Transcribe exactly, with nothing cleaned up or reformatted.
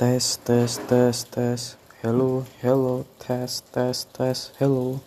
Test, test, test, test. Hello, hello, test, test, test. Hello.